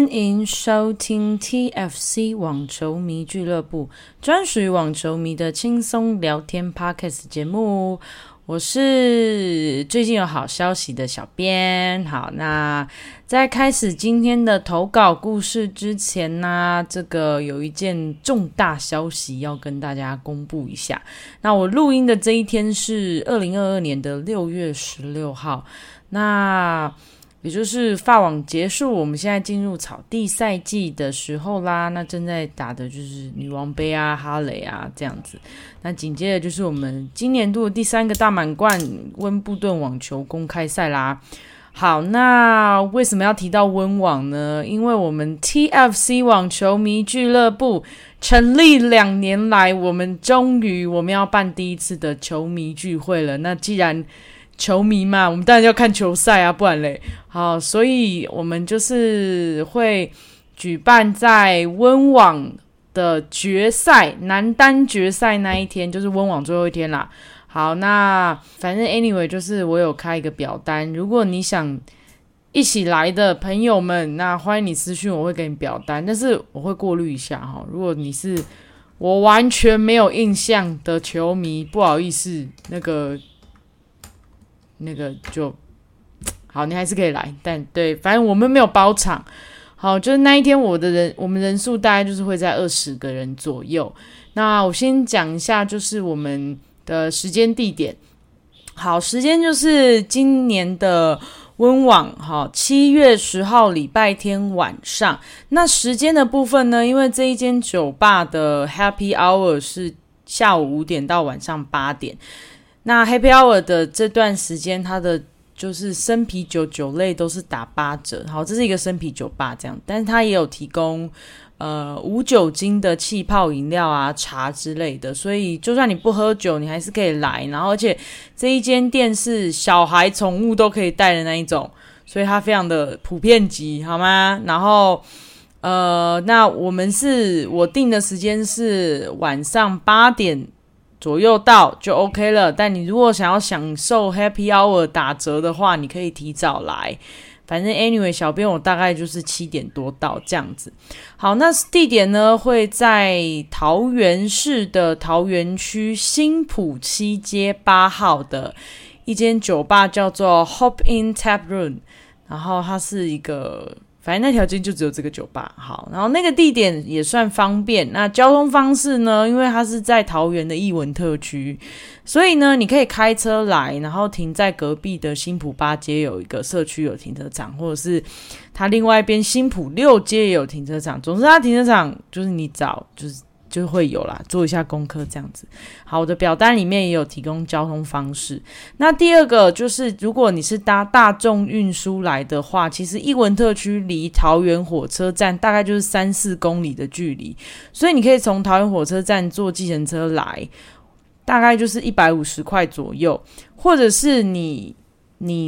欢迎收听 TFC 网球迷俱乐部，专属于网球迷的轻松聊天 Podcast 节目。我是最近有好消息的小编。好，那在开始今天的投稿故事之前呢，这个有一件重大消息要跟大家公布一下。那我录音的这一天是2022年的6月16号，那也就是法网结束，我们现在进入草地赛季的时候啦。那正在打的就是女王杯啊、哈雷啊这样子。那紧接着就是我们今年度的第3个大满贯温布顿网球公开赛啦。好，那为什么要提到温网呢？因为我们 TFC 网球迷俱乐部成立2年来，我们终于要办第一次的球迷聚会了。那既然球迷嘛，我们当然要看球赛啊，不然嘞。好，所以我们就是会举办在温网的决赛，男单决赛那一天，就是温网最后一天啦。好，那反正 anyway 就是我有开一个表单，如果你想一起来的朋友们，那欢迎你私讯，我会给你表单，但是我会过滤一下哈。如果你是我完全没有印象的球迷，不好意思，那个就好，你还是可以来，但对，反正我们没有包场。好，就是那一天我们人数大概就是会在20个人左右。那我先讲一下就是我们的时间地点。好，时间就是今年的温网，好，7月10号礼拜天晚上。那时间的部分呢，因为这一间酒吧的 Happy Hour 是下午5点到晚上8点。那 Happy Hour 的这段时间，它的就是生啤酒酒类都是打8折，好，这是一个生啤酒吧这样，但是它也有提供无酒精的气泡饮料啊、茶之类的，所以就算你不喝酒，你还是可以来。然后，而且这一间店是小孩、宠物都可以带的那一种，所以它非常的普遍级，好吗？然后，那我定的时间是晚上8点。左右到就 OK 了，但你如果想要享受 Happy Hour 打折的话，你可以提早来。反正 anyway 小编我大概就是7点多到这样子。好，那地点呢会在桃园市的桃园区新埔七街8号的一间酒吧，叫做 Hop In Tap Room， 然后它是一个，反正那条街就只有这个酒吧。好，然后那个地点也算方便。那交通方式呢，因为它是在桃园的艺文特区，所以呢你可以开车来，然后停在隔壁的新埔8街有一个社区有停车场，或者是它另外一边新埔6街也有停车场。总之它停车场就是你找就会有啦，做一下功课这样子。好，我的表单里面也有提供交通方式。那第二个就是，如果你是搭大众运输来的话，其实艺文特区离桃园火车站大概就是3-4公里的距离，所以你可以从桃园火车站坐计程车来，大概就是150块左右，或者是你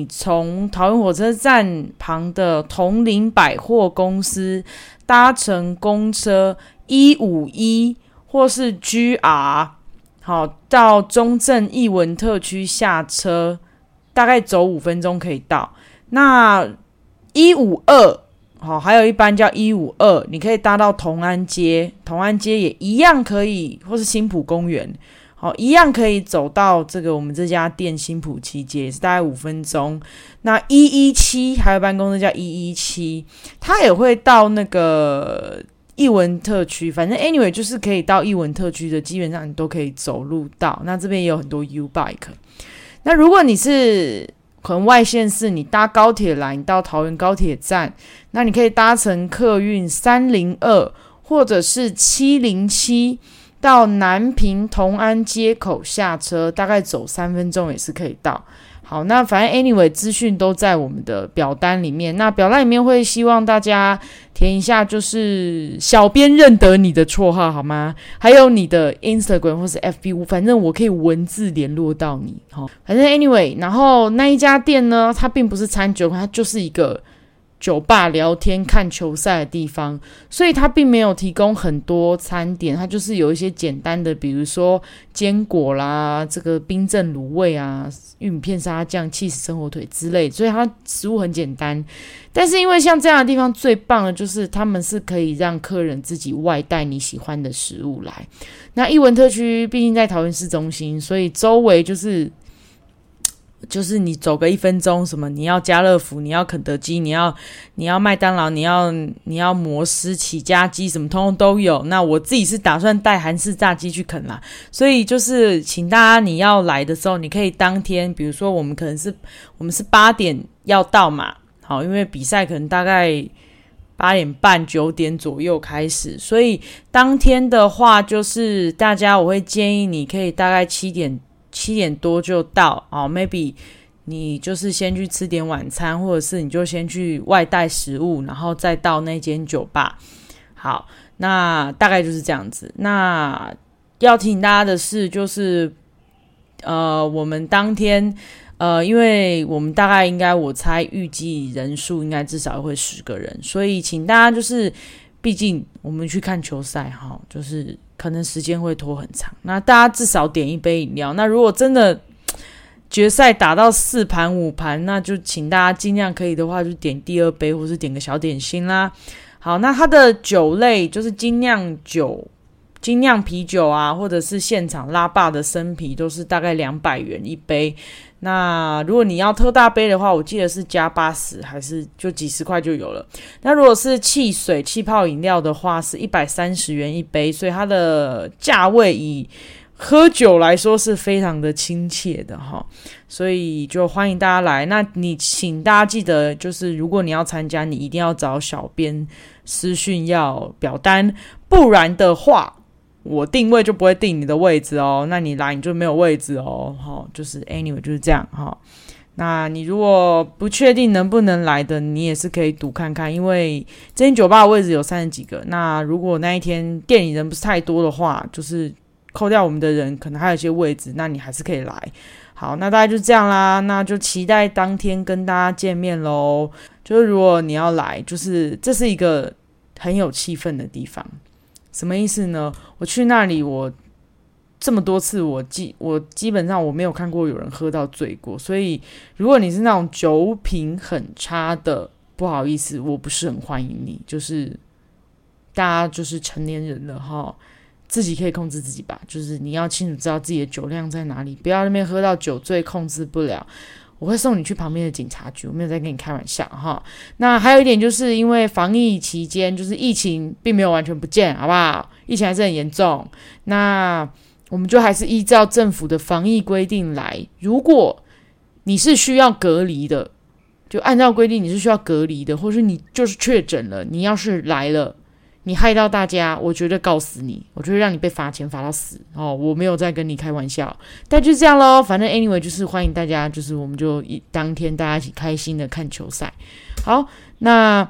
从桃园火车站旁的桐林百货公司搭乘公车151或是 GR 好，到中正艺文特区下车，大概走5分钟可以到。那152好，还有一班叫152，你可以搭到同安街也一样可以，或是新埔公园，好，一样可以走到这个我们这家店新埔7街，也是大概5分钟。那117还有一班公车叫117，它也会到那个艺文特区，反正 anyway 就是可以到艺文特区的，基本上你都可以走路到。那这边也有很多 U-Bike。那如果你是可能外县市，你搭高铁来，你到桃园高铁站，那你可以搭乘客运302或者是707到南平同安街口下车，大概走3分钟也是可以到。好，那反正 anyway 资讯都在我们的表单里面。那表单里面会希望大家填一下，就是小编认得你的绰号好吗？还有你的 Instagram 或是 FB， 反正我可以文字联络到你。好，反正 anyway， 然后那一家店呢，它并不是餐酒馆，它就是一个酒吧聊天看球赛的地方，所以它并没有提供很多餐点，它就是有一些简单的，比如说坚果啦，这个冰镇卤味啊，玉米片沙酱，起司生火腿之类，所以它食物很简单。但是因为像这样的地方最棒的就是他们是可以让客人自己外带你喜欢的食物来。那艺文特区毕竟在桃园市中心，所以周围就是你走个1分钟，什么你要家乐福，你要肯德基，你要麦当劳，你要摩斯起家鸡，什么通通都有。那我自己是打算带韩式炸鸡去啃啦，所以就是请大家你要来的时候，你可以当天，比如说我们可能是8点要到嘛，好，因为比赛可能大概8点半9点左右开始，所以当天的话就是大家我会建议你可以大概7点多就到哦 ，maybe 你就是先去吃点晚餐，或者是你就先去外带食物，然后再到那间酒吧。好，那大概就是这样子。那要提醒大家的是，就是我们当天因为我们大概应该我猜预计人数应该至少会10个人，所以请大家就是，毕竟我们去看球赛哈，就是可能时间会拖很长，那大家至少点一杯饮料。那如果真的决赛打到4盘5盘，那就请大家尽量可以的话就点第二杯，或是点个小点心啦。好，那它的酒类就是精酿酒、精酿啤酒啊，或者是现场拉霸的生啤，都是大概200元一杯。那如果你要特大杯的话，我记得是加80还是就几十块就有了。那如果是汽水气泡饮料的话是130元一杯，所以它的价位以喝酒来说是非常的亲切的齁，所以就欢迎大家来。那你请大家记得，就是如果你要参加，你一定要找小编私讯要表单，不然的话我定位就不会定你的位置哦，那你来你就没有位置哦，就是 anyway 就是这样哈。那你如果不确定能不能来的，你也是可以赌看看，因为这间酒吧的位置有30几个，那如果那一天店里人不是太多的话，就是扣掉我们的人，可能还有一些位置，那你还是可以来。好，那大概就这样啦，那就期待当天跟大家见面咯。就是如果你要来，就是这是一个很有气氛的地方。什么意思呢？我去那里，我这么多次，我基本上我没有看过有人喝到醉过，所以如果你是那种酒品很差的，不好意思，我不是很欢迎你。就是大家就是成年人了哈，自己可以控制自己吧。就是你要清楚知道自己的酒量在哪里，不要那边喝到酒醉控制不了。我会送你去旁边的警察局，我没有在跟你开玩笑哈。那还有一点就是因为防疫期间，就是疫情并没有完全不见，好不好？疫情还是很严重，那我们就还是依照政府的防疫规定来。如果你是需要隔离的，就按照规定你是需要隔离的，或是你就是确诊了，你要是来了，你害到大家，我绝对告死你，我就会让你被罚钱罚到死哦！我没有在跟你开玩笑，但就这样咯。反正 anyway 就是欢迎大家，就是我们就当天大家一起开心的看球赛。好，那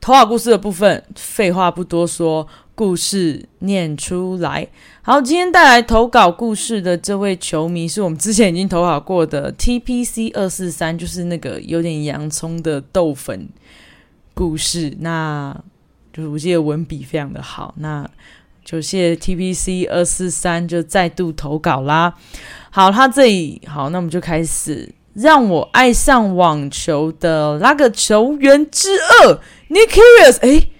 头脑故事的部分，废话不多说，故事念出来。好，今天带来投稿故事的这位球迷是我们之前已经投稿过的 TPC243， 就是那个有点洋葱的豆粉故事。那就是我记得文笔非常的好，那就谢谢 TBC243 就再度投稿啦。好，他这里好，那我们就开始。让我爱上网球的那个球员之二 Curious， 诶，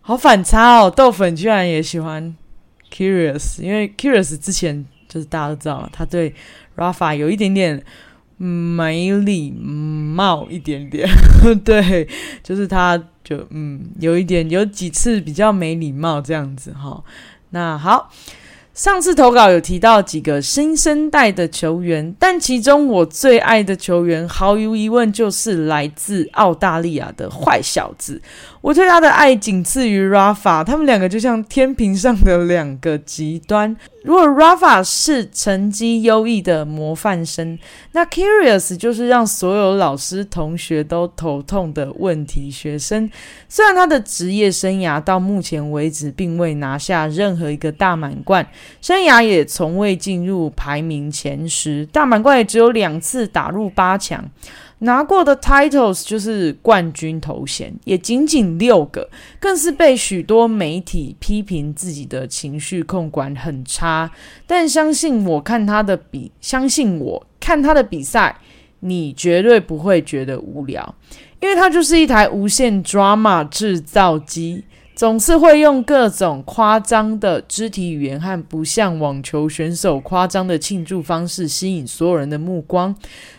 好反差哦，豆粉居然也喜欢 Curious， 因为 Curious 之前就是大家都知道他对 Rafa 有一点点没礼貌一点点对，就是他就有几次比较没礼貌这样子齁。那好，上次投稿有提到几个新生代的球员，但其中我最爱的球员毫无疑问就是来自澳大利亚的坏小子，我对他的爱仅次于 Rafa， 他们两个就像天平上的两个极端。如果 Rafa 是成绩优异的模范生，那 Curious 就是让所有老师同学都头痛的问题学生。虽然他的职业生涯到目前为止并未拿下任何一个大满贯，生涯也从未进入排名前10，大满贯也只有2次打入8强，拿过的 titles 就是冠军头衔也仅仅6个，更是被许多媒体批评自己的情绪控管很差。但相信我看他的比赛你绝对不会觉得无聊，因为它就是一台无限 drama 制造机，总是会用各种夸张的肢体语言和不像网球选手夸张的庆祝方式吸引所有人的目光。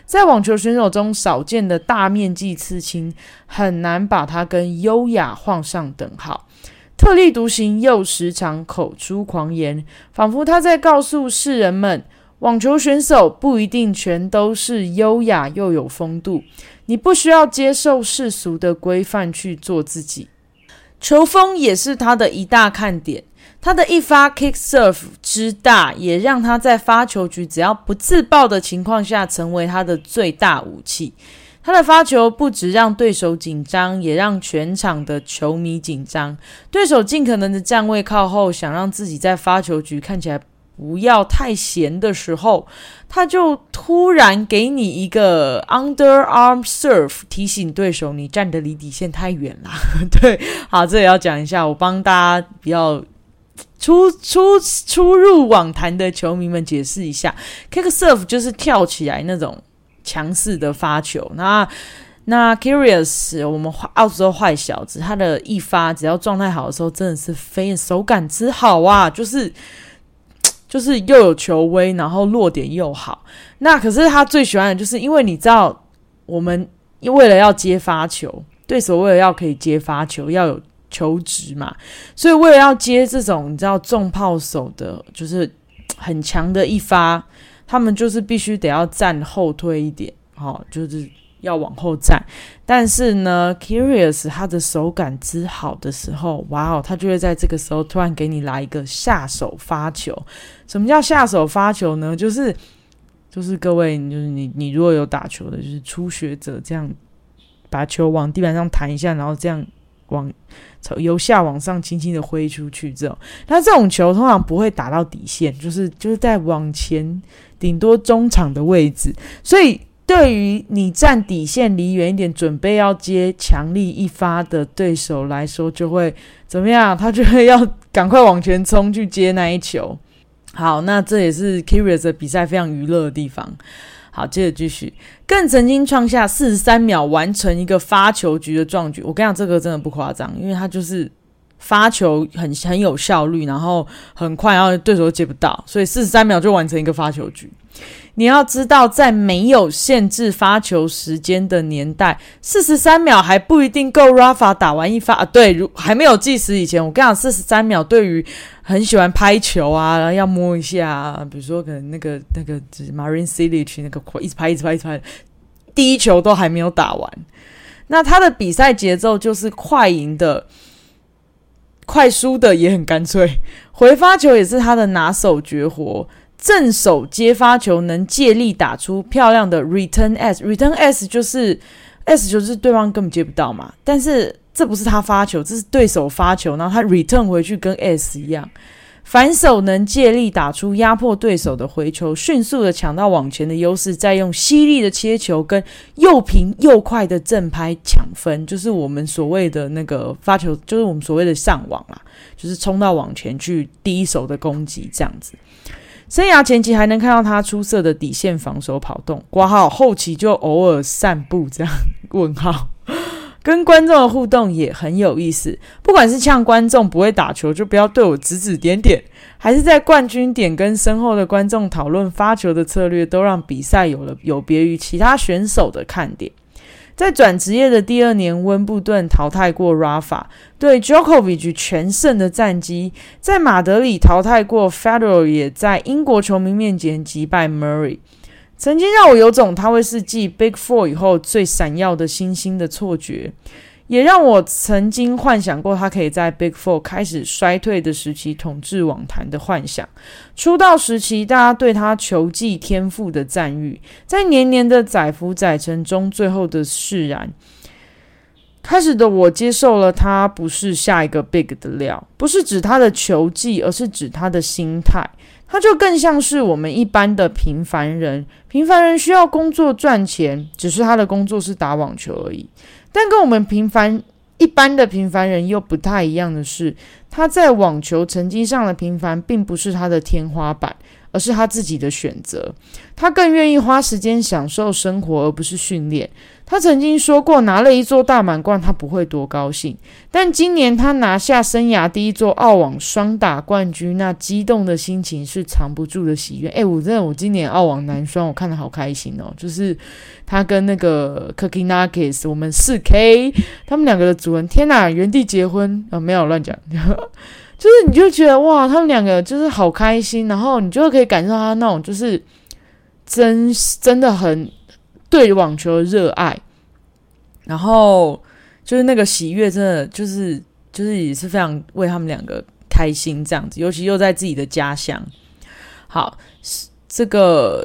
在网球选手中少见的大面积刺青，很难把它跟优雅画上等号。特立独行又时常口出狂言，仿佛他在告诉世人们，网球选手不一定全都是优雅又有风度，你不需要接受世俗的规范去做自己。球风也是他的一大看点，他的一发 kick serve 之大，也让他在发球局只要不自爆的情况下成为他的最大武器。他的发球不只让对手紧张，也让全场的球迷紧张，对手尽可能的站位靠后，想让自己在发球局看起来不要太闲的时候，他就突然给你一个 underarm serve 提醒对手你站得离底线太远啦。对，好，这也要讲一下，我帮大家比较初入网坛的球迷们解释一下， kick serve 就是跳起来那种强势的发球。那 Curious 我们澳洲坏小子，他的一发只要状态好的时候真的是非手感之好啊，就是又有球威，然后落点又好。那可是他最喜欢的就是，因为你知道我们为了要接发球，对手为了要可以接发球要有球值嘛，所以为了要接这种你知道重炮手的就是很强的一发，他们就是必须得要站后退一点，就是要往后站。但是呢 Curious 他的手感之好的时候，哇哦，他就会在这个时候突然给你来一个下手发球。什么叫下手发球呢？就是各位，你如果有打球的，就是初学者，这样把球往地板上弹一下，然后这样由下往上轻轻的挥出去。这种那这种球通常不会打到底线，就是在往前顶多中场的位置，所以对于你站底线离远一点准备要接强力一发的对手来说，就会怎么样？他就会要赶快往前冲去接那一球。好，那这也是 Curious 的比赛非常娱乐的地方。好，接着继续，更曾经创下43秒完成一个发球局的壮举。我跟你讲，这个真的不夸张，因为他就是发球很有效率，然后很快，然后对手都接不到，所以43秒就完成一个发球局。你要知道，在没有限制发球时间的年代，43秒还不一定够 Rafa 打完一发啊。对，还没有计时以前，我跟你讲，43秒对于很喜欢拍球啊，然后要摸一下啊，比如说可能那个 Marin Cilic 那个一直拍，第一球都还没有打完。那他的比赛节奏就是快赢的，快输的也很干脆，回发球也是他的拿手绝活。正手接发球能借力打出漂亮的 return S， return S 就是 S 球是对方根本接不到嘛，但是这不是他发球，这是对手发球，然后他 return 回去跟 S 一样。反手能借力打出压迫对手的回球，迅速的抢到网前的优势，再用犀利的切球跟又平又快的正拍抢分，就是我们所谓的那个发球，就是我们所谓的上网啦，就是冲到网前去第一手的攻击这样子。生涯前期还能看到他出色的底线防守跑动，括号后期就偶尔散步这样，问号。跟观众的互动也很有意思，不管是呛观众不会打球就不要对我指指点点，还是在冠军点跟身后的观众讨论发球的策略，都让比赛有了有别于其他选手的看点。在转职业的第2年，温布顿淘汰过 Rafa， 对 Djokovic 全胜的战绩；在马德里淘汰过 Federer， 也在英国球迷面前击败 Murray。曾经让我有种他会是继 Big Four 以后最闪耀的新星的错觉，也让我曾经幻想过他可以在 Big Four 开始衰退的时期统治网坛的幻想。出道时期大家对他球技天赋的赞誉，在年年的载浮载沉中最后的释然。开始的我接受了他不是下一个 big 的料，不是指他的球技，而是指他的心态。他就更像是我们一般的平凡人，平凡人需要工作赚钱，只是他的工作是打网球而已。但跟我们一般的平凡人又不太一样的是，他在网球成绩上的平凡并不是他的天花板，而是他自己的选择。他更愿意花时间享受生活，而不是训练。他曾经说过，拿了一座大满贯他不会多高兴，但今年他拿下生涯第一座澳网双打冠军，那激动的心情是藏不住的喜悦。我今年澳网男双我看得好开心哦，就是他跟那个 Koki Nakis 我们 4K 他们两个的主人，天哪，原地结婚啊，没有乱讲就是你就觉得哇，他们两个就是好开心，然后你就可以感受到他那种就是真的很对网球的热爱，然后就是那个喜悦真的就是也是非常为他们两个开心这样子，尤其又在自己的家乡。好，这个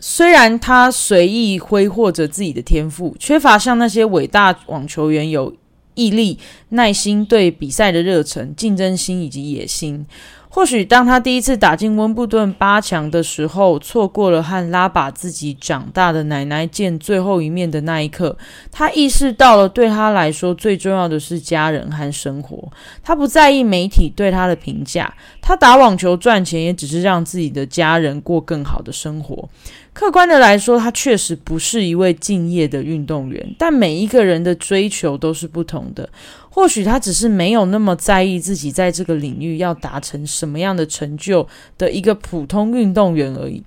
虽然他随意挥霍着自己的天赋，缺乏像那些伟大网球员有毅力、耐心、对比赛的热忱、竞争心以及野心。或许当他第一次打进温布顿八强的时候，错过了和拉把自己长大的奶奶见最后一面的那一刻，他意识到了对他来说最重要的是家人和生活。他不在意媒体对他的评价，他打网球赚钱也只是让自己的家人过更好的生活。客观的来说，他确实不是一位敬业的运动员，但每一个人的追求都是不同的。或许他只是没有那么在意自己在这个领域要达成什么样的成就的一个普通运动员而已。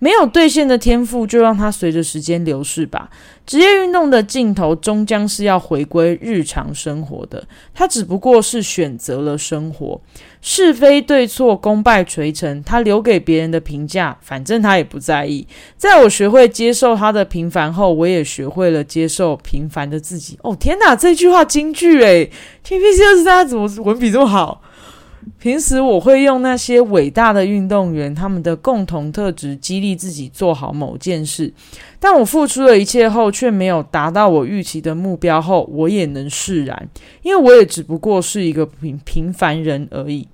没有兑现的天赋，就让它随着时间流逝吧。职业运动的尽头终将是要回归日常生活的，他只不过是选择了生活。是非对错、功败垂成，他留给别人的评价，反正他也不在意。在我学会接受他的平凡后，我也学会了接受平凡的自己。哦，天哪，这句话金句耶！ TPC243 他怎么文笔这么好？平时我会用那些伟大的运动员他们的共同特质激励自己做好某件事，但我付出了一切后却没有达到我预期的目标后，我也能释然，因为我也只不过是一个平凡人而已。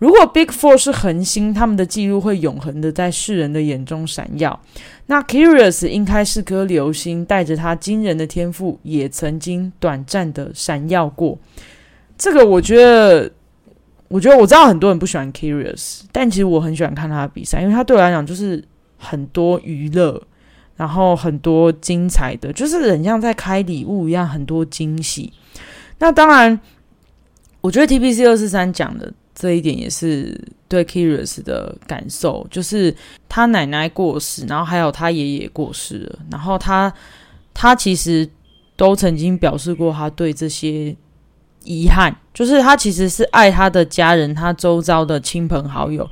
如果 Big Four 是恒星，他们的记录会永恒的在世人的眼中闪耀，那 Curious 应该是颗流星，带着他惊人的天赋也曾经短暂的闪耀过。这个我觉得我知道很多人不喜欢 Curious， 但其实我很喜欢看他的比赛，因为他对我来讲就是很多娱乐，然后很多精彩的，就是很像在开礼物一样，很多惊喜。那当然我觉得 TPC243 讲的这一点也是对 Curious 的感受，就是他奶奶过世，然后还有他爷爷过世了，然后他其实都曾经表示过他对这些遗憾，就是他其实是爱他的家人，他周遭的亲朋好友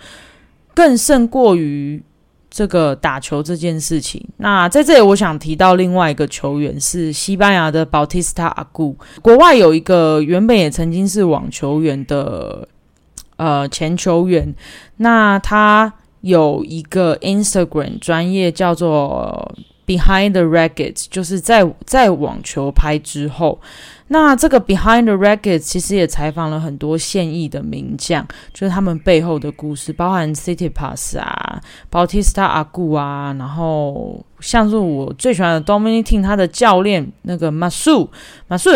更胜过于这个打球这件事情。那在这里我想提到另外一个球员，是西班牙的 Bautista Agut， 国外有一个原本也曾经是网球员的前球员，那他有一个 Instagram 专页叫做Behind the Rackets， 就是在网球拍之后，那这个 Behind the Rackets 其实也采访了很多现役的名将，就是他们背后的故事，包含 Tsitsipas 啊、Bautista Agut 啊，然后像是我最喜欢的 Dominic 他的教练那个 Massu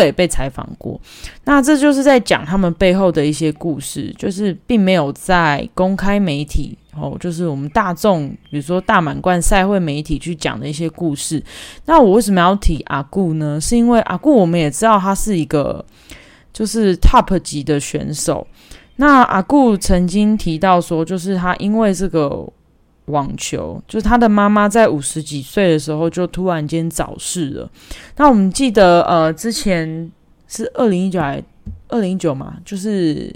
也被采访过。那这就是在讲他们背后的一些故事，就是并没有在公开媒体就是我们大众，比如说大满贯赛会媒体去讲的一些故事。那我为什么要提阿顾呢？是因为阿顾我们也知道他是一个就是 top 级的选手。那阿顾曾经提到说，就是他因为这个网球，就是他的妈妈在50几岁的时候就突然间早逝了。那我们记得之前是2019嘛，就是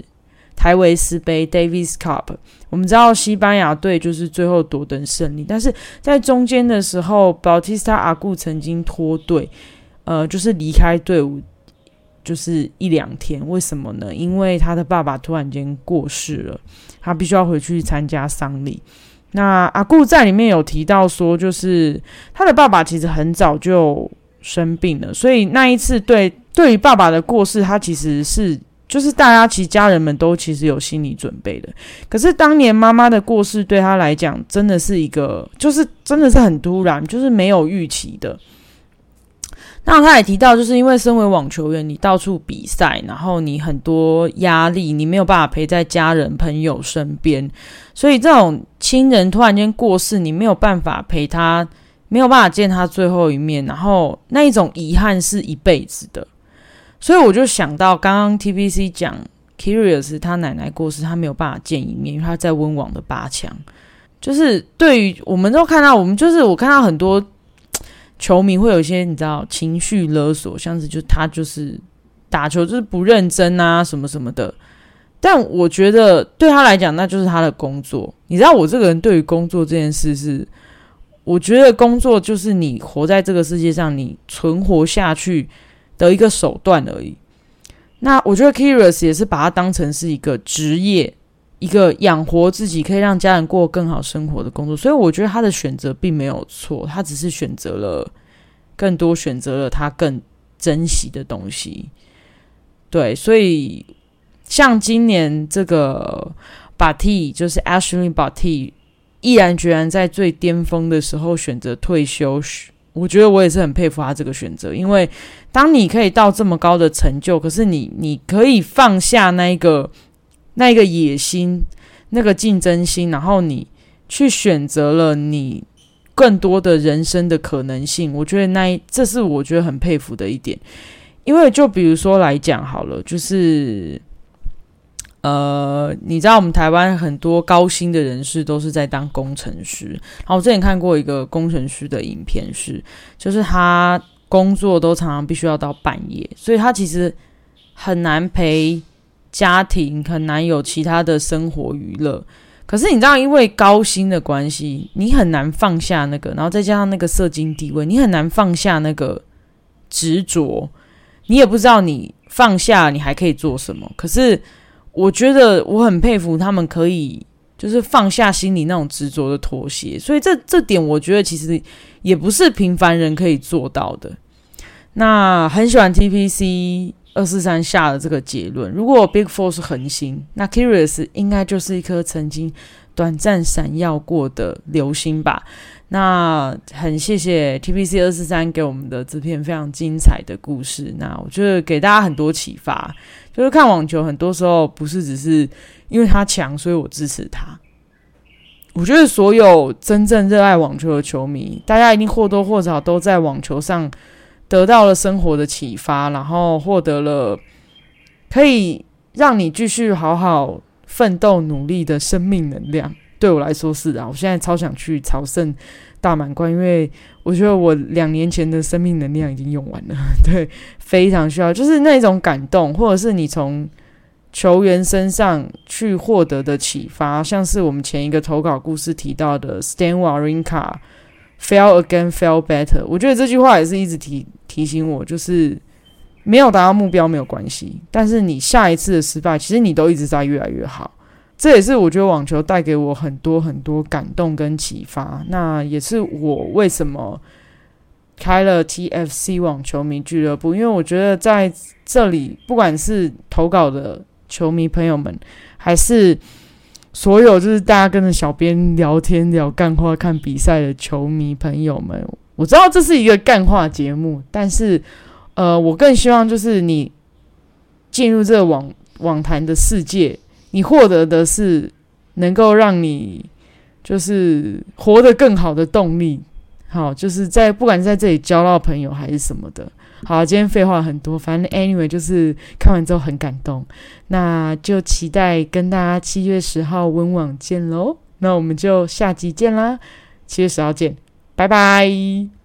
台维斯杯 Davis Cup， 我们知道西班牙队就是最后夺得胜利，但是在中间的时候 Bautista Agut 曾经脱队，就是离开队伍就是1-2天。为什么呢？因为他的爸爸突然间过世了，他必须要回去参加丧礼。那阿顾在里面有提到说，就是他的爸爸其实很早就生病了，所以那一次对于爸爸的过世，他其实是就是大家其实家人们都其实有心理准备的。可是当年妈妈的过世对他来讲真的是一个就是真的是很突然，就是没有预期的。那他也提到，就是因为身为网球员，你到处比赛，然后你很多压力，你没有办法陪在家人朋友身边，所以这种亲人突然间过世，你没有办法陪他，没有办法见他最后一面，然后那一种遗憾是一辈子的。所以我就想到刚刚 TPC 讲 Curious 他奶奶过世，他没有办法见一面，因为他在温网的8强。就是对于我们都看到，我们就是我看到很多球迷会有一些你知道情绪勒索，像是就他就是打球就是不认真啊什么什么的，但我觉得对他来讲那就是他的工作。你知道我这个人对于工作这件事是，我觉得工作就是你活在这个世界上你存活下去的一个手段而已。那我觉得 Curious 也是把它当成是一个职业，一个养活自己可以让家人过更好生活的工作，所以我觉得他的选择并没有错，他只是选择了更多，选择了他更珍惜的东西。对，所以像今年这个 Barty 就是 Ashley Barty 毅然决然在最巅峰的时候选择退休，我觉得我也是很佩服他这个选择，因为当你可以到这么高的成就，可是你可以放下那一个野心，那个竞争心，然后你去选择了你更多的人生的可能性，我觉得这是我觉得很佩服的一点。因为就比如说来讲好了，就是你知道我们台湾很多高薪的人士都是在当工程师，然后我之前看过一个工程师的影片，是就是他工作都常常必须要到半夜，所以他其实很难陪家庭，很难有其他的生活娱乐。可是你知道因为高薪的关系，你很难放下那个，然后再加上那个社经地位，你很难放下那个执着，你也不知道你放下你还可以做什么。可是我觉得我很佩服他们可以就是放下心里那种执着的妥协，所以这点我觉得其实也不是平凡人可以做到的。那很喜欢 TPC243 下了这个结论，如果 Big Four 是恒星，那 Curious 应该就是一颗曾经短暂闪耀过的流星吧。那很谢谢 TPC243 给我们的这篇非常精彩的故事，那我觉得给大家很多启发，就是看网球很多时候不是只是因为他强所以我支持他，我觉得所有真正热爱网球的球迷，大家一定或多或少都在网球上得到了生活的启发，然后获得了可以让你继续好好奋斗努力的生命能量。对我来说是啊，我现在超想去朝圣大满贯，因为我觉得我2年前的生命能量已经用完了，对，非常需要，就是那种感动，或者是你从球员身上去获得的启发，像是我们前一个投稿故事提到的 Stan Wawrinka fail again, fail better， 我觉得这句话也是一直提醒我，就是没有达到目标没有关系，但是你下一次的失败其实你都一直在越来越好。这也是我觉得网球带给我很多很多感动跟启发，那也是我为什么开了 TFC 网球迷俱乐部，因为我觉得在这里不管是投稿的球迷朋友们，还是所有就是大家跟着小编聊天聊干话看比赛的球迷朋友们，我知道这是一个干话节目，但是我更希望就是你进入这个网坛的世界，你获得的是能够让你就是活得更好的动力。好，就是在不管在这里交到朋友还是什么的。好，今天废话很多，反正 anyway 就是看完之后很感动，那就期待跟大家7月10号温网见咯，那我们就下集见啦，7月10号见，拜拜。